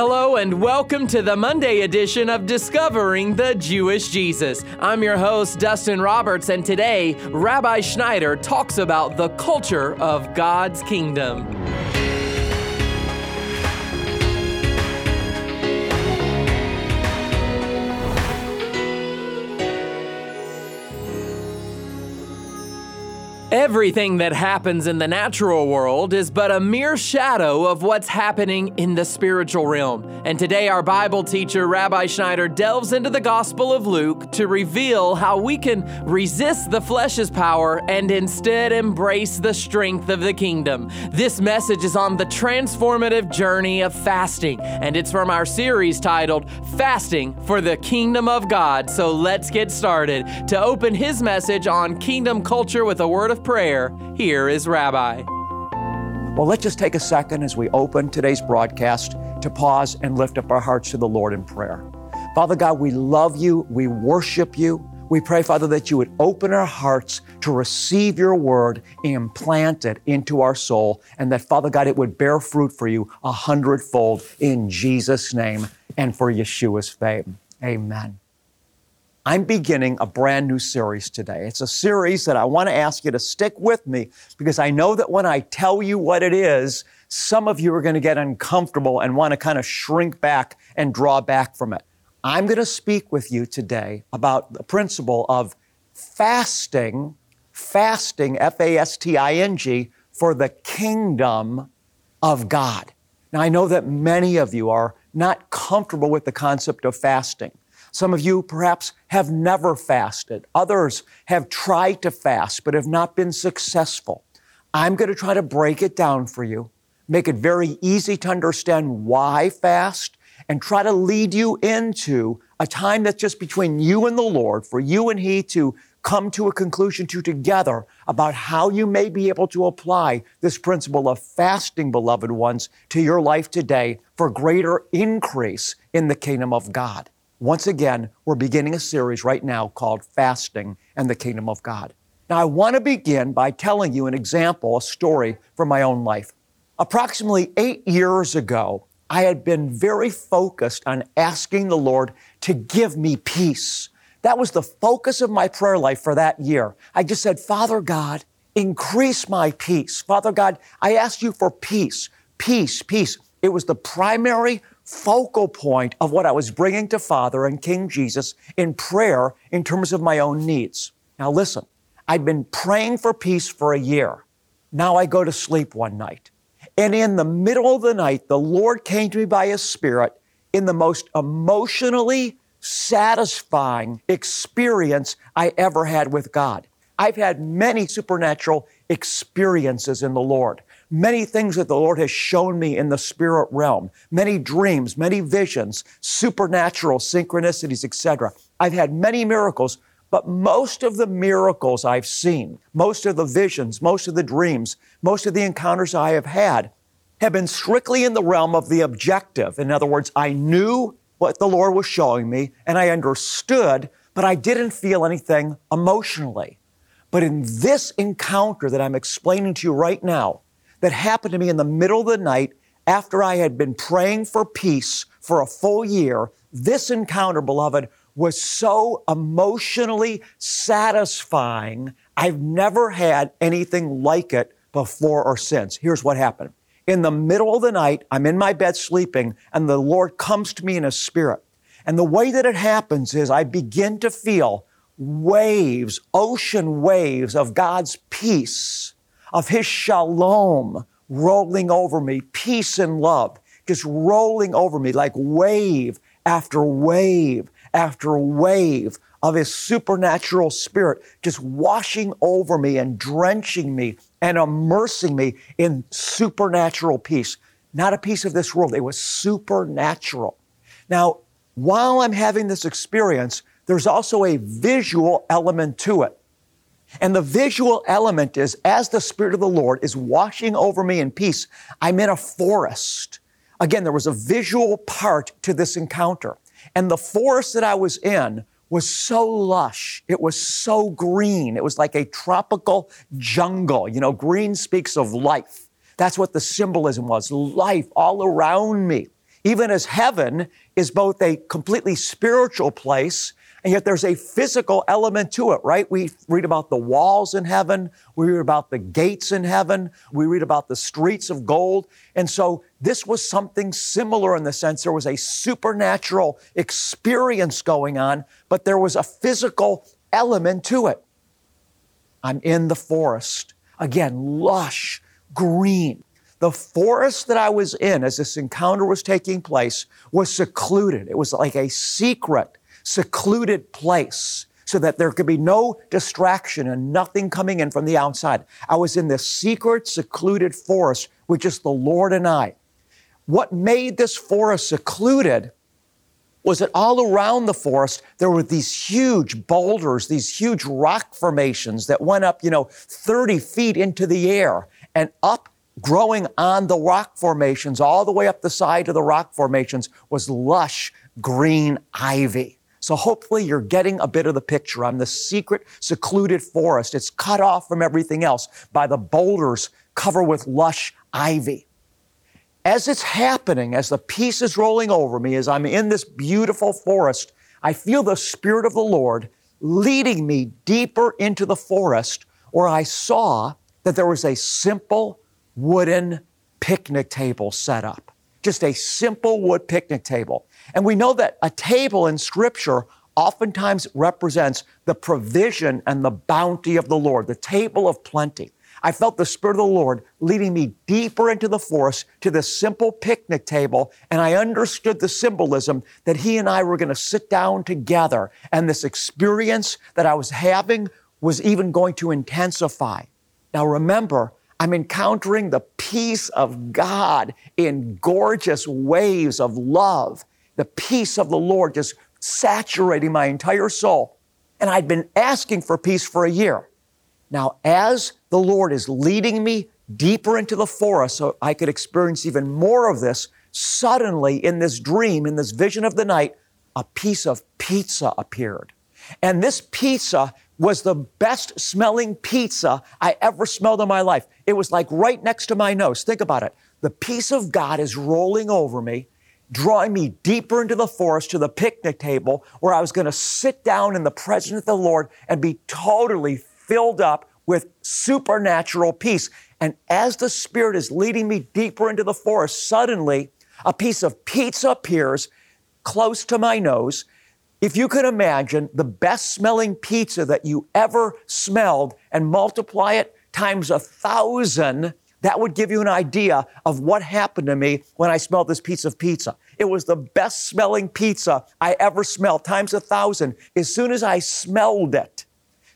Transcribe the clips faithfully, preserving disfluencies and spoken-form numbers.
Hello and welcome to the Monday edition of Discovering the Jewish Jesus. I'm your host, Dustin Roberts, and today, Rabbi Schneider talks about the culture of God's kingdom. Everything that happens in the natural world is but a mere shadow of what's happening in the spiritual realm. And today our Bible teacher, Rabbi Schneider, delves into the Gospel of Luke to reveal how we can resist the flesh's power and instead embrace the strength of the kingdom. This message is on the transformative journey of fasting, and it's from our series titled, Fasting for the Kingdom of God. So let's get started. To open his message on kingdom culture with a word of prayer, here is Rabbi. Well, let's just take a second as we open today's broadcast to pause and lift up our hearts to the Lord in prayer. Father God, we love you. We worship you. We pray, Father, that you would open our hearts to receive your word and implant it into our soul, and that, Father God, it would bear fruit for you a hundredfold in Jesus' name and for Yeshua's fame. Amen. I'm beginning a brand new series today. It's a series that I want to ask you to stick with me, because I know that when I tell you what it is, some of you are going to get uncomfortable and want to kind of shrink back and draw back from it. I'm going to speak with you today about the principle of fasting, fasting, F A S T I N G, for the kingdom of God. Now, I know that many of you are not comfortable with the concept of fasting. Some of you perhaps have never fasted. Others have tried to fast but have not been successful. I'm going to try to break it down for you, make it very easy to understand why fast, and try to lead you into a time that's just between you and the Lord, for you and He to come to a conclusion to together about how you may be able to apply this principle of fasting, beloved ones, to your life today for greater increase in the kingdom of God. Once again, we're beginning a series right now called Fasting and the Kingdom of God. Now, I want to begin by telling you an example, a story from my own life. Approximately eight years ago, I had been very focused on asking the Lord to give me peace. That was the focus of my prayer life for that year. I just said, Father God, increase my peace. Father God, I ask you for peace, peace, peace. It was the primary focal point of what I was bringing to Father and King Jesus in prayer in terms of my own needs. Now listen, I'd been praying for peace for a year. Now I go to sleep one night, and in the middle of the night, the Lord came to me by His Spirit in the most emotionally satisfying experience I ever had with God. I've had many supernatural experiences in the Lord. Many things that the Lord has shown me in the spirit realm, many dreams, many visions, supernatural synchronicities, et cetera. I've had many miracles, but most of the miracles I've seen, most of the visions, most of the dreams, most of the encounters I have had have been strictly in the realm of the objective. In other words, I knew what the Lord was showing me and I understood, but I didn't feel anything emotionally. But in this encounter that I'm explaining to you right now, that happened to me in the middle of the night after I had been praying for peace for a full year. This encounter, beloved, was so emotionally satisfying. I've never had anything like it before or since. Here's what happened. In the middle of the night, I'm in my bed sleeping, and the Lord comes to me in His Spirit. And the way that it happens is I begin to feel waves, ocean waves of God's peace, of His shalom rolling over me, peace and love, just rolling over me like wave after wave after wave of His supernatural Spirit, just washing over me and drenching me and immersing me in supernatural peace. Not a piece of this world, it was supernatural. Now, while I'm having this experience, there's also a visual element to it. And the visual element is, as the Spirit of the Lord is washing over me in peace, I'm in a forest. Again, there was a visual part to this encounter. And the forest that I was in was so lush. It was so green. It was like a tropical jungle. You know, green speaks of life. That's what the symbolism was, life all around me. even as heaven is both a completely spiritual place, and yet there's a physical element to it, right? We read about the walls in heaven. We read about the gates in heaven. We read about the streets of gold. And so this was something similar in the sense there was a supernatural experience going on, but there was a physical element to it. I'm in the forest. Again, lush, green. The forest that I was in as this encounter was taking place was secluded. It was like a secret, secluded place so that there could be no distraction and nothing coming in from the outside. I was in this secret, secluded forest with just the Lord and I. What made this forest secluded was that all around the forest, there were these huge boulders, these huge rock formations that went up, you know, thirty feet into the air and up growing on the rock formations, all the way up the side of the rock formations was lush green ivy. So hopefully you're getting a bit of the picture. I'm the secret, secluded forest. It's cut off from everything else by the boulders covered with lush ivy. As it's happening, as the peace is rolling over me, as I'm in this beautiful forest, I feel the Spirit of the Lord leading me deeper into the forest, where I saw that there was a simple wooden picnic table set up, just a simple wood picnic table. And we know that a table in Scripture oftentimes represents the provision and the bounty of the Lord, the table of plenty. I felt the Spirit of the Lord leading me deeper into the forest to this simple picnic table, and I understood the symbolism that He and I were going to sit down together, and this experience that I was having was even going to intensify. Now remember, I'm encountering the peace of God in gorgeous waves of love, the peace of the Lord just saturating my entire soul. And I'd been asking for peace for a year. Now, as the Lord is leading me deeper into the forest so I could experience even more of this, suddenly in this dream, in this vision of the night, a piece of pizza appeared. And this pizza was the best smelling pizza I ever smelled in my life. It was like right next to my nose. Think about it. The peace of God is rolling over me, drawing me deeper into the forest to the picnic table where I was going to sit down in the presence of the Lord and be totally filled up with supernatural peace. And as the Spirit is leading me deeper into the forest, suddenly a piece of pizza appears close to my nose. If you could imagine the best smelling pizza that you ever smelled and multiply it times a thousand, that would give you an idea of what happened to me when I smelled this piece of pizza. It was the best smelling pizza I ever smelled times a thousand. As soon as I smelled it,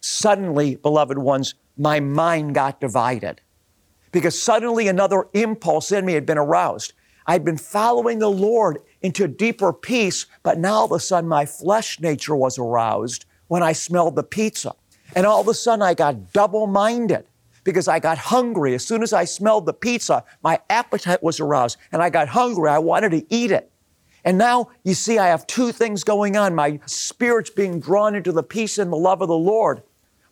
suddenly, beloved ones, my mind got divided because suddenly another impulse in me had been aroused. I'd been following the Lord into deeper peace, but now all of a sudden my flesh nature was aroused when I smelled the pizza. And all of a sudden I got double-minded because I got hungry. As soon as I smelled the pizza, my appetite was aroused and I got hungry. I wanted to eat it. And now you see I have two things going on. My spirit's being drawn into the peace and the love of the Lord,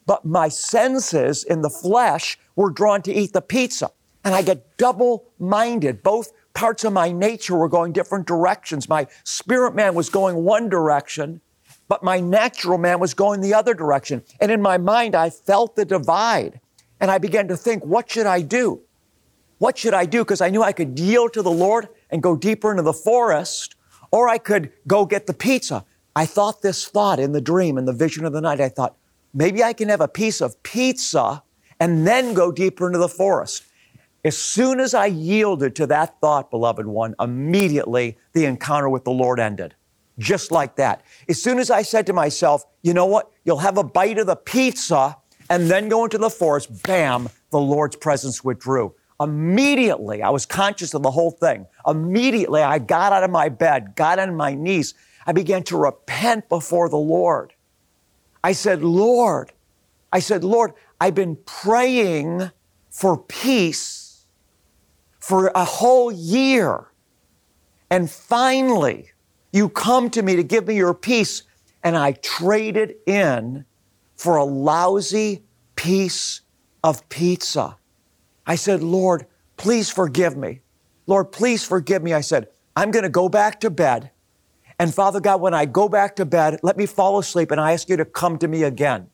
but my senses in the flesh were drawn to eat the pizza. And I get double-minded. Both parts of my nature were going different directions. My spirit man was going one direction, but my natural man was going the other direction. And in my mind, I felt the divide. And I began to think, what should I do? What should I do? Because I knew I could yield to the Lord and go deeper into the forest, or I could go get the pizza. I thought this thought in the dream, in the vision of the night. I thought, maybe I can have a piece of pizza and then go deeper into the forest. As soon as I yielded to that thought, beloved one, immediately the encounter with the Lord ended. Just like that. As soon as I said to myself, you know what? You'll have a bite of the pizza and then go into the forest, bam, the Lord's presence withdrew. Immediately, I was conscious of the whole thing. Immediately, I got out of my bed, got on my knees. I began to repent before the Lord. I said, Lord, I said, Lord, I've been praying for peace for a whole year. And finally, you come to me to give me your peace. And I traded in for a lousy piece of pizza. I said, Lord, please forgive me. Lord, please forgive me. I said, I'm going to go back to bed. And Father God, when I go back to bed, let me fall asleep and I ask you to come to me again.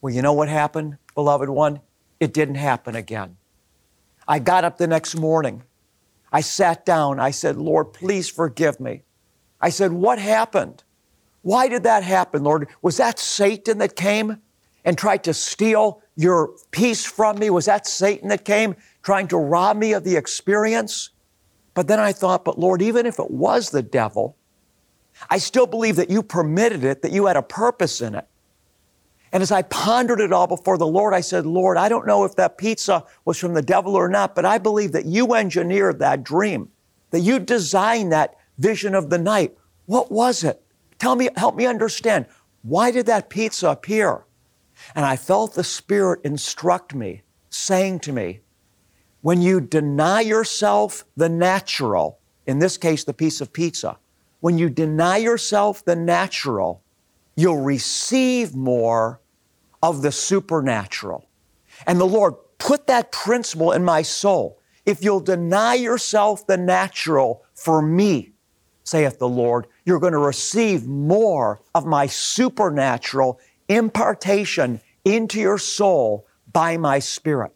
Well, you know what happened, beloved one? It didn't happen again. I got up the next morning. I sat down. I said, Lord, please forgive me. I said, what happened? Why did that happen, Lord? Was that Satan that came and tried to steal your peace from me? Was that Satan that came trying to rob me of the experience? But then I thought, but Lord, even if it was the devil, I still believe that you permitted it, that you had a purpose in it. And as I pondered it all before the Lord, I said, Lord, I don't know if that pizza was from the devil or not, but I believe that you engineered that dream, that you designed that vision of the night. What was it? Tell me, help me understand. Why did that pizza appear? And I felt the Spirit instruct me, saying to me, when you deny yourself the natural, in this case, the piece of pizza, when you deny yourself the natural, you'll receive more of the supernatural. And the Lord put that principle in my soul. If you'll deny yourself the natural for me, saith the Lord, you're going to receive more of my supernatural impartation into your soul by my Spirit.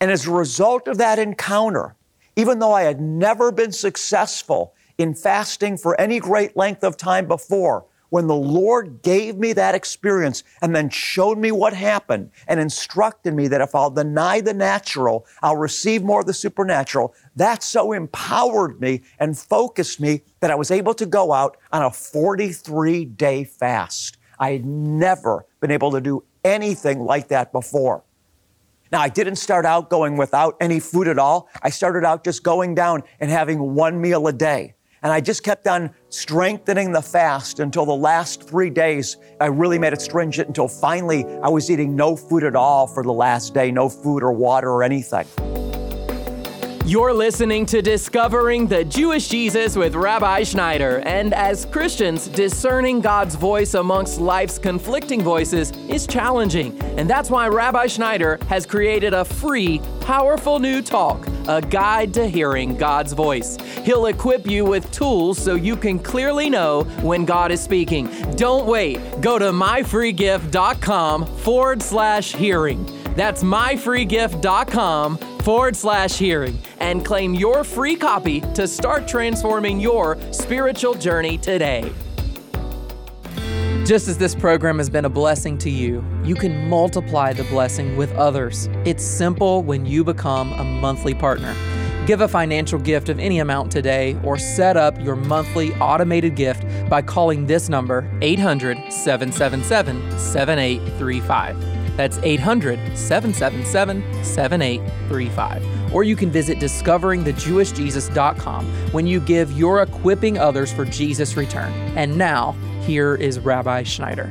And as a result of that encounter, even though I had never been successful in fasting for any great length of time before, when the Lord gave me that experience and then showed me what happened and instructed me that if I'll deny the natural, I'll receive more of the supernatural, that so empowered me and focused me that I was able to go out on a forty-three day fast. I had never been able to do anything like that before. Now, I didn't start out going without any food at all. I started out just going down and having one meal a day. And I just kept on strengthening the fast until the last three days. I really made it stringent until finally I was eating no food at all for the last day, no food or water or anything. You're listening to Discovering the Jewish Jesus with Rabbi Schneider. And as Christians, discerning God's voice amongst life's conflicting voices is challenging. And that's why Rabbi Schneider has created a free, powerful new talk, A Guide to Hearing God's Voice. He'll equip you with tools so you can clearly know when God is speaking. Don't wait. Go to myfreegift.com forward slash hearing. That's myfreegift.com forward slash hearing and claim your free copy to start transforming your spiritual journey today. Just as this program has been a blessing to you, you can multiply the blessing with others. It's simple when you become a monthly partner. Give a financial gift of any amount today or set up your monthly automated gift by calling this number, eight hundred, seven seven seven, seven eight three five. That's eight hundred, seven seven seven, seven eight three five. Or you can visit discovering the jewish jesus dot com when you give your equipping others for Jesus' return. And now, here is Rabbi Schneider.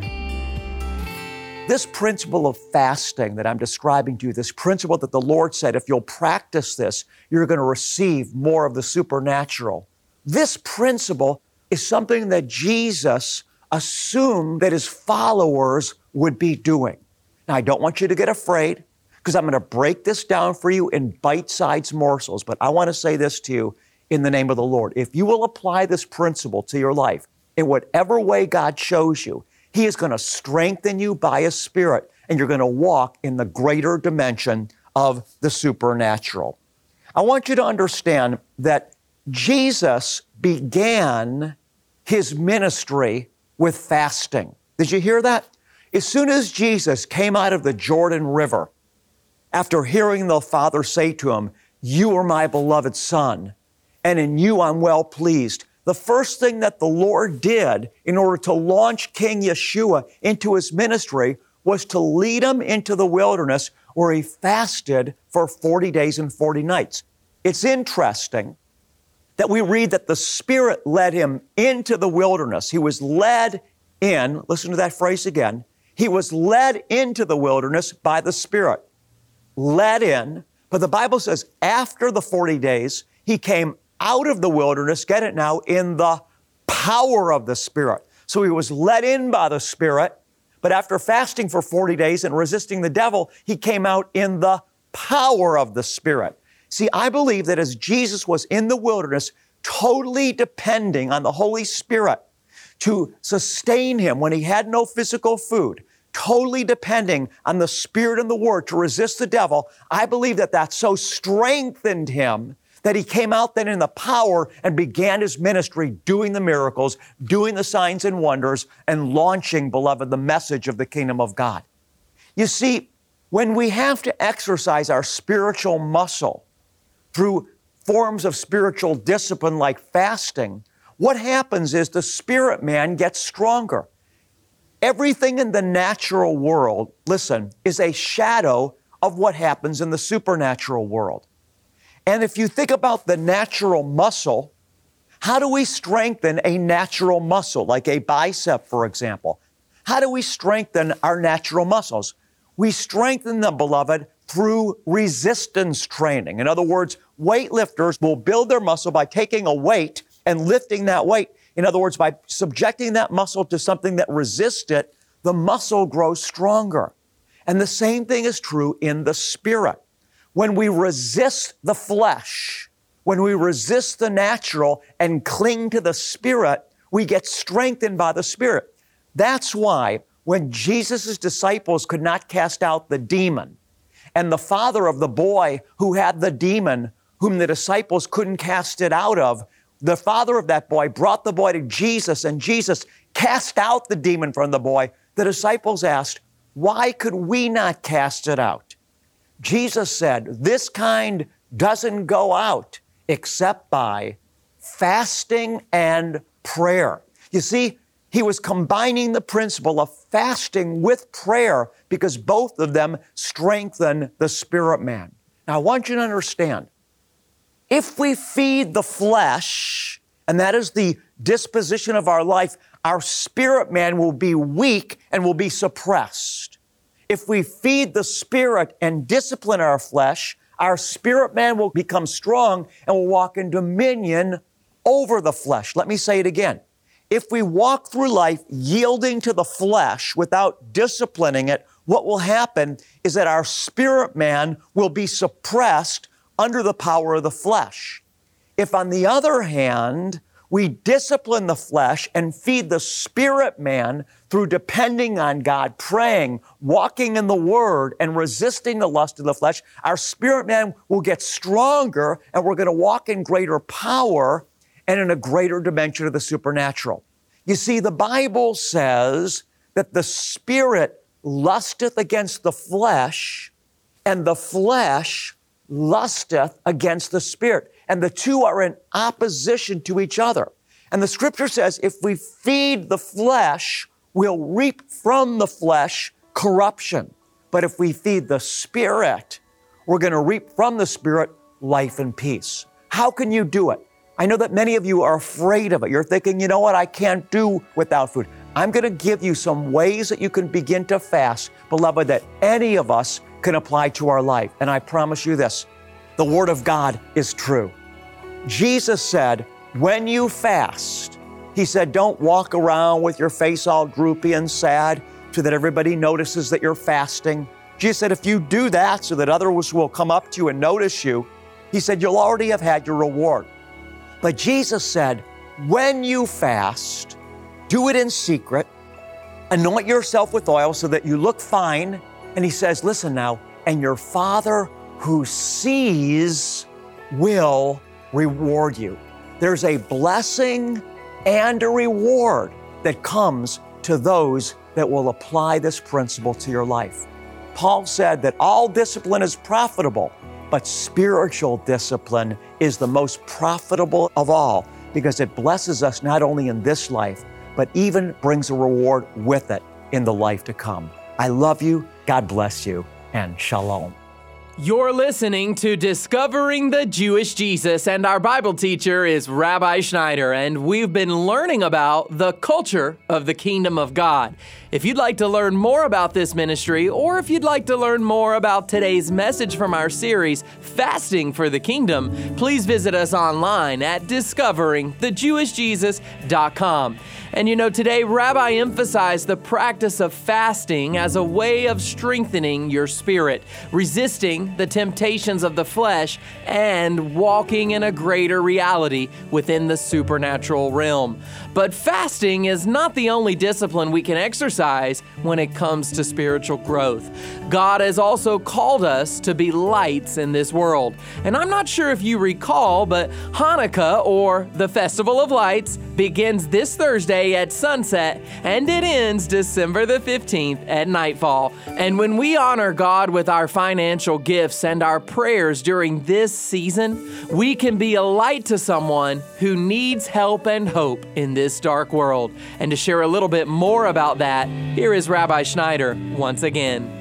This principle of fasting that I'm describing to you, this principle that the Lord said, if you'll practice this, you're going to receive more of the supernatural. This principle is something that Jesus assumed that his followers would be doing. Now, I don't want you to get afraid because I'm going to break this down for you in bite-sized morsels, but I want to say this to you in the name of the Lord. If you will apply this principle to your life in whatever way God shows you, He is going to strengthen you by His Spirit, and you're going to walk in the greater dimension of the supernatural. I want you to understand that Jesus began His ministry with fasting. Did you hear that? As soon as Jesus came out of the Jordan River, after hearing the Father say to him, you are my beloved Son, and in you I'm well pleased, the first thing that the Lord did in order to launch King Yeshua into his ministry was to lead him into the wilderness where he fasted for forty days and forty nights. It's interesting that we read that the Spirit led him into the wilderness. He was led in, listen to that phrase again, He was led into the wilderness by the Spirit. Led in, but the Bible says after the forty days, He came out of the wilderness, get it now, in the power of the Spirit. So He was led in by the Spirit, but after fasting for forty days and resisting the devil, He came out in the power of the Spirit. See, I believe that as Jesus was in the wilderness, totally depending on the Holy Spirit to sustain him when he had no physical food, totally depending on the Spirit and the Word to resist the devil, I believe that that so strengthened him that he came out then in the power and began his ministry doing the miracles, doing the signs and wonders, and launching, beloved, the message of the kingdom of God. You see, when we have to exercise our spiritual muscle through forms of spiritual discipline like fasting, what happens is the spirit man gets stronger. Everything in the natural world, listen, is a shadow of what happens in the supernatural world. And if you think about the natural muscle, how do we strengthen a natural muscle, like a bicep, for example? How do we strengthen our natural muscles? We strengthen them, beloved, through resistance training. In other words, weightlifters will build their muscle by taking a weight and lifting that weight. In other words, by subjecting that muscle to something that resists it, the muscle grows stronger. And the same thing is true in the spirit. When we resist the flesh, when we resist the natural and cling to the Spirit, we get strengthened by the Spirit. That's why when Jesus' disciples could not cast out the demon, and the father of the boy who had the demon, whom the disciples couldn't cast it out of, the father of that boy brought the boy to Jesus, and Jesus cast out the demon from the boy. The disciples asked, "Why could we not cast it out?" Jesus said, this kind doesn't go out except by fasting and prayer. You see, he was combining the principle of fasting with prayer because both of them strengthen the spirit man. Now, I want you to understand, if we feed the flesh, and that is the disposition of our life, our spirit man will be weak and will be suppressed. If we feed the Spirit and discipline our flesh, our spirit man will become strong and will walk in dominion over the flesh. Let me say it again. If we walk through life yielding to the flesh without disciplining it, what will happen is that our spirit man will be suppressed under the power of the flesh. If, on the other hand, we discipline the flesh and feed the spirit man through depending on God, praying, walking in the Word, and resisting the lust of the flesh, our spirit man will get stronger and we're going to walk in greater power and in a greater dimension of the supernatural. You see, the Bible says that the spirit lusteth against the flesh and the flesh lusteth against the spirit. And the two are in opposition to each other. And the scripture says, if we feed the flesh, we'll reap from the flesh corruption. But if we feed the spirit, we're going to reap from the spirit life and peace. How can you do it? I know that many of you are afraid of it. You're thinking, you know what? I can't do without food. I'm going to give you some ways that you can begin to fast, beloved, that any of us can apply to our life. And I promise you this, the Word of God is true. Jesus said, when you fast, he said, don't walk around with your face all droopy and sad so that everybody notices that you're fasting. Jesus said, if you do that so that others will come up to you and notice you, he said, you'll already have had your reward. But Jesus said, when you fast, do it in secret, anoint yourself with oil so that you look fine. And he says, listen now, and your Father who sees will reward you. There's a blessing and a reward that comes to those that will apply this principle to your life. Paul said that all discipline is profitable, but spiritual discipline is the most profitable of all because it blesses us not only in this life, but even brings a reward with it in the life to come. I love you, God bless you, and shalom. You're listening to Discovering the Jewish Jesus, and our Bible teacher is Rabbi Schneider, and we've been learning about the culture of the kingdom of God. If you'd like to learn more about this ministry, or if you'd like to learn more about today's message from our series, Fasting for the Kingdom, please visit us online at discovering the jewish jesus dot com. And you know, today, Rabbi emphasized the practice of fasting as a way of strengthening your spirit, resisting the temptations of the flesh, and walking in a greater reality within the supernatural realm. But fasting is not the only discipline we can exercise when it comes to spiritual growth. God has also called us to be lights in this world. And I'm not sure if you recall, but Hanukkah, or the Festival of Lights, begins this Thursday at sunset and it ends December the fifteenth at nightfall. And when we honor God with our financial gifts and our prayers during this season, we can be a light to someone who needs help and hope in this dark world. And to share a little bit more about that, here is Rabbi Schneider once again.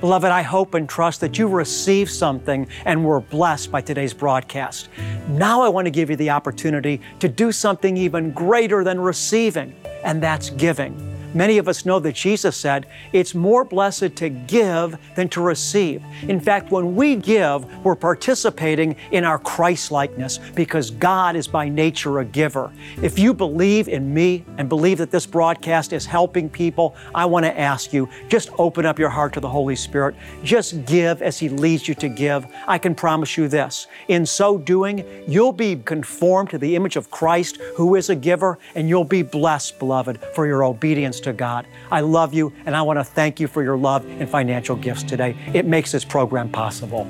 Beloved, I hope and trust that you received something and were blessed by today's broadcast. Now I want to give you the opportunity to do something even greater than receiving, and that's giving. Many of us know that Jesus said, it's more blessed to give than to receive. In fact, when we give, we're participating in our Christ-likeness because God is by nature a giver. If you believe in me and believe that this broadcast is helping people, I want to ask you, just open up your heart to the Holy Spirit. Just give as He leads you to give. I can promise you this, in so doing, you'll be conformed to the image of Christ, who is a giver, and you'll be blessed, beloved, for your obedience to God. I love you, and I want to thank you for your love and financial gifts today. It makes this program possible.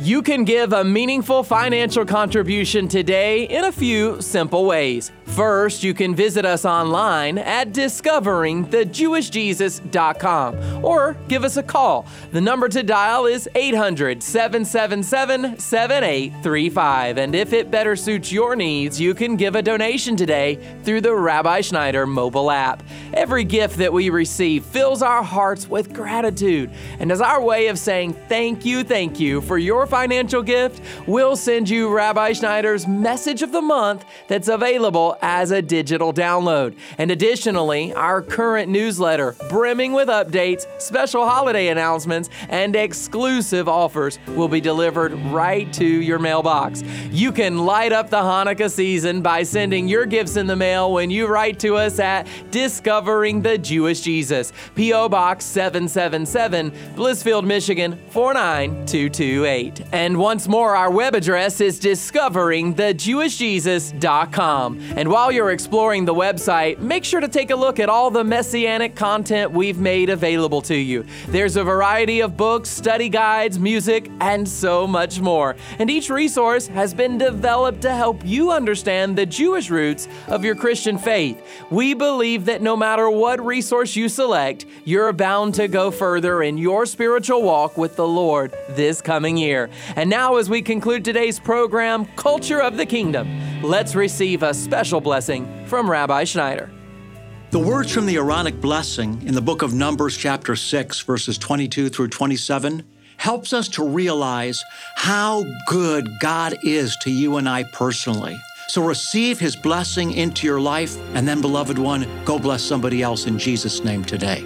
You can give a meaningful financial contribution today in a few simple ways. First, you can visit us online at discovering the jewish jesus dot com or give us a call. The number to dial is eight hundred, seven seven seven, seven eight three five. And if it better suits your needs, you can give a donation today through the Rabbi Schneider mobile app. Every gift that we receive fills our hearts with gratitude and is our way of saying thank you, thank you for your financial gift. We'll send you Rabbi Schneider's Message of the Month that's available as a digital download. And additionally, our current newsletter, brimming with updates, special holiday announcements, and exclusive offers, will be delivered right to your mailbox. You can light up the Hanukkah season by sending your gifts in the mail when you write to us at Discovering the Jewish Jesus, P O Box seven seven seven, Blissfield, Michigan four nine two two eight. And once more, our web address is discovering the jewish jesus dot com. And while you're exploring the website, make sure to take a look at all the messianic content we've made available to you. There's a variety of books, study guides, music, and so much more. And each resource has been developed to help you understand the Jewish roots of your Christian faith. We believe that no matter what resource you select, you're bound to go further in your spiritual walk with the Lord this coming year. And now, as we conclude today's program, Culture of the Kingdom, let's receive a special blessing from Rabbi Schneider. The words from the Aaronic Blessing in the book of Numbers, chapter six, verses twenty-two through twenty-seven, helps us to realize how good God is to you and I personally. So receive His blessing into your life, and then, beloved one, go bless somebody else in Jesus' name today.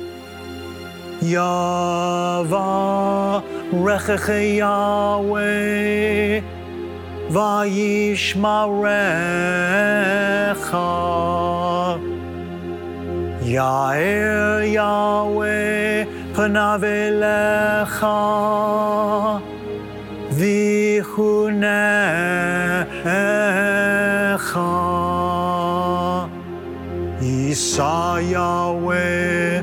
Yavarechecha Yahweh vayishmarecha Yair Yahweh panav elecha vichunecha Yisa Yahweh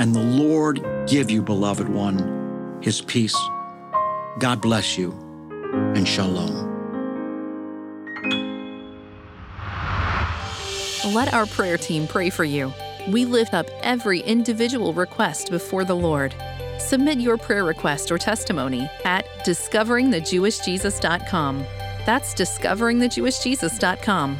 And the Lord give you, beloved one, His peace. God bless you, and shalom. Let our prayer team pray for you. We lift up every individual request before the Lord. Submit your prayer request or testimony at discovering the jewish jesus dot com. That's discovering the jewish jesus dot com.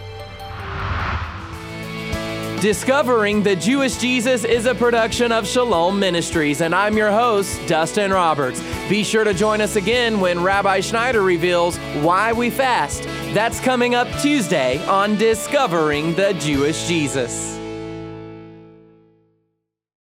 Discovering the Jewish Jesus is a production of Shalom Ministries, and I'm your host, Dustin Roberts. Be sure to join us again when Rabbi Schneider reveals why we fast. That's coming up Tuesday on Discovering the Jewish Jesus.